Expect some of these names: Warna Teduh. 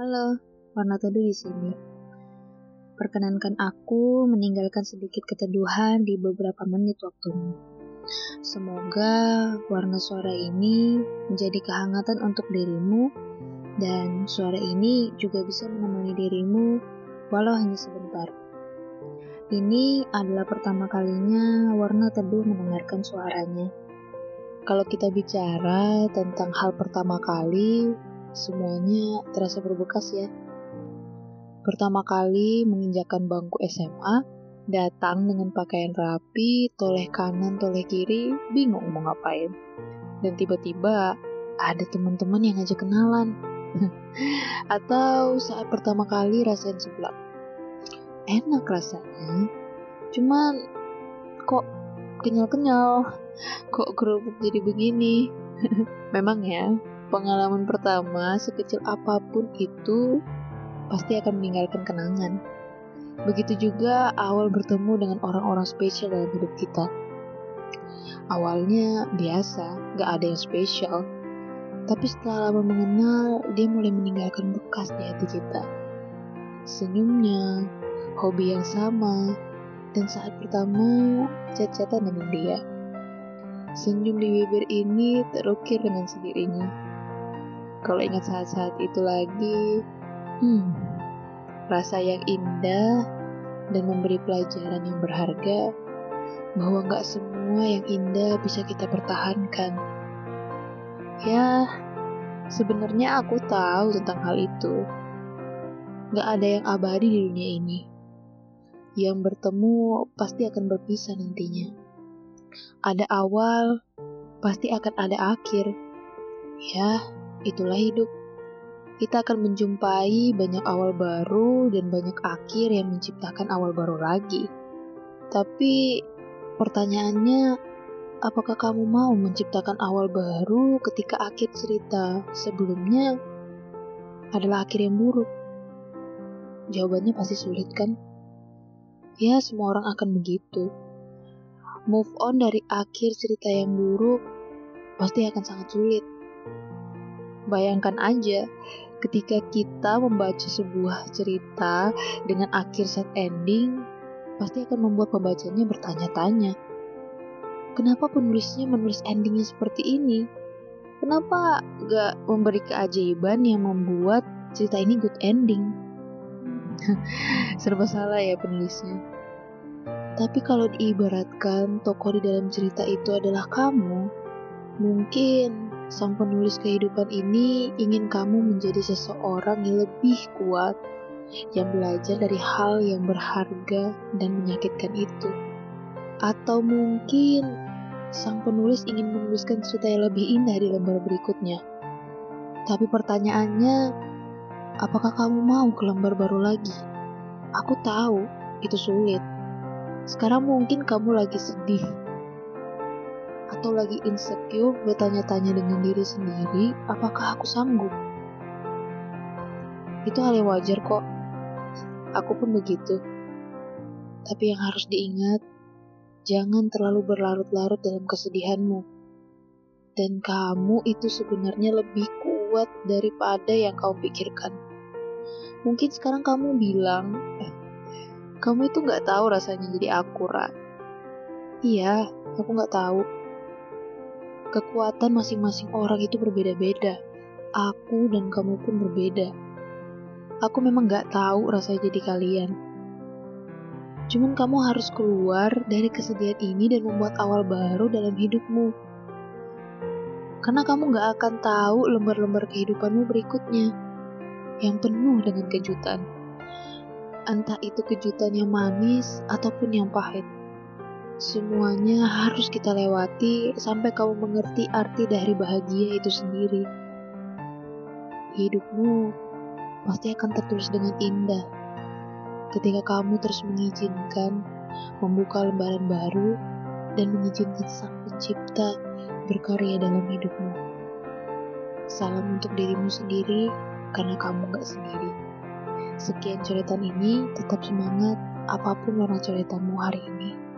Halo, Warna Teduh di sini. Perkenankan aku meninggalkan sedikit keteduhan di beberapa menit waktumu. Semoga warna suara ini menjadi kehangatan untuk dirimu, dan suara ini juga bisa menemani dirimu walau hanya sebentar. Ini adalah pertama kalinya Warna Teduh mendengarkan suaranya. Kalau kita bicara tentang hal pertama kali, semuanya terasa berbekas ya. Pertama kali menginjakan bangku SMA, datang dengan pakaian rapi, toleh kanan, toleh kiri, bingung mau ngapain. Dan tiba-tiba ada teman-teman yang ngajak kenalan. Atau saat pertama kali rasain seblak. Enak rasanya, cuman kok kenyal-kenyal, kok kerupuk jadi begini. Memang ya, pengalaman pertama sekecil apapun itu pasti akan meninggalkan kenangan. Begitu juga awal bertemu dengan orang-orang spesial dalam hidup kita. Awalnya biasa, gak ada yang spesial, tapi setelah lama mengenal, dia mulai meninggalkan bekas di hati kita. Senyumnya, hobi yang sama, dan saat pertama chat-chatan dengan dia. Senyum di bibir ini terukir dengan sendirinya. Kalau ingat saat-saat itu lagi, rasa yang indah dan memberi pelajaran yang berharga bahwa gak semua yang indah bisa kita pertahankan. Ya, sebenarnya aku tahu tentang hal itu. Gak ada yang abadi di dunia ini. Yang bertemu pasti akan berpisah nantinya. Ada awal, pasti akan ada akhir. Ya, itulah hidup. Kita akan menjumpai banyak awal baru dan banyak akhir yang menciptakan awal baru lagi. Tapi pertanyaannya, apakah kamu mau menciptakan awal baru ketika akhir cerita sebelumnya adalah akhir yang buruk? Jawabannya pasti sulit kan? Ya, semua orang akan begitu. Move on dari akhir cerita yang buruk pasti akan sangat sulit. Bayangkan aja ketika kita membaca sebuah cerita dengan akhir sad ending, pasti akan membuat pembacanya bertanya-tanya. Kenapa penulisnya menulis endingnya seperti ini? Kenapa gak memberi keajaiban yang membuat cerita ini good ending? Serba salah ya penulisnya. Tapi kalau diibaratkan tokoh di dalam cerita itu adalah kamu, mungkin sang penulis kehidupan ini ingin kamu menjadi seseorang yang lebih kuat, yang belajar dari hal yang berharga dan menyakitkan itu. Atau mungkin sang penulis ingin menuliskan cerita yang lebih indah di lembar berikutnya. Tapi pertanyaannya, apakah kamu mau ke lembar baru lagi? Aku tahu itu sulit. Sekarang mungkin kamu lagi sedih atau lagi insecure, bertanya-tanya dengan diri sendiri, apakah aku sanggup? Itu hal yang wajar kok. Aku pun begitu. Tapi yang harus diingat, jangan terlalu berlarut-larut dalam kesedihanmu. Dan kamu itu sebenarnya lebih kuat daripada yang kau pikirkan. Mungkin sekarang kamu bilang, kamu itu gak tahu rasanya jadi akurat. Iya, aku gak tahu. Kekuatan masing-masing orang itu berbeda-beda. Aku dan kamu pun berbeda. Aku memang gak tahu rasanya jadi kalian. Cuman kamu harus keluar dari kesedihan ini dan membuat awal baru dalam hidupmu. Karena kamu gak akan tahu lembar-lembar kehidupanmu berikutnya, yang penuh dengan kejutan. Entah itu kejutan yang manis ataupun yang pahit. Semuanya harus kita lewati sampai kamu mengerti arti dari bahagia itu sendiri. Hidupmu pasti akan tertulis dengan indah ketika kamu terus mengizinkan membuka lembaran baru dan mengizinkan sang pencipta berkarya dalam hidupmu. Salam untuk dirimu sendiri karena kamu gak sendiri. Sekian coretan ini, tetap semangat apapun warna coretanmu hari ini.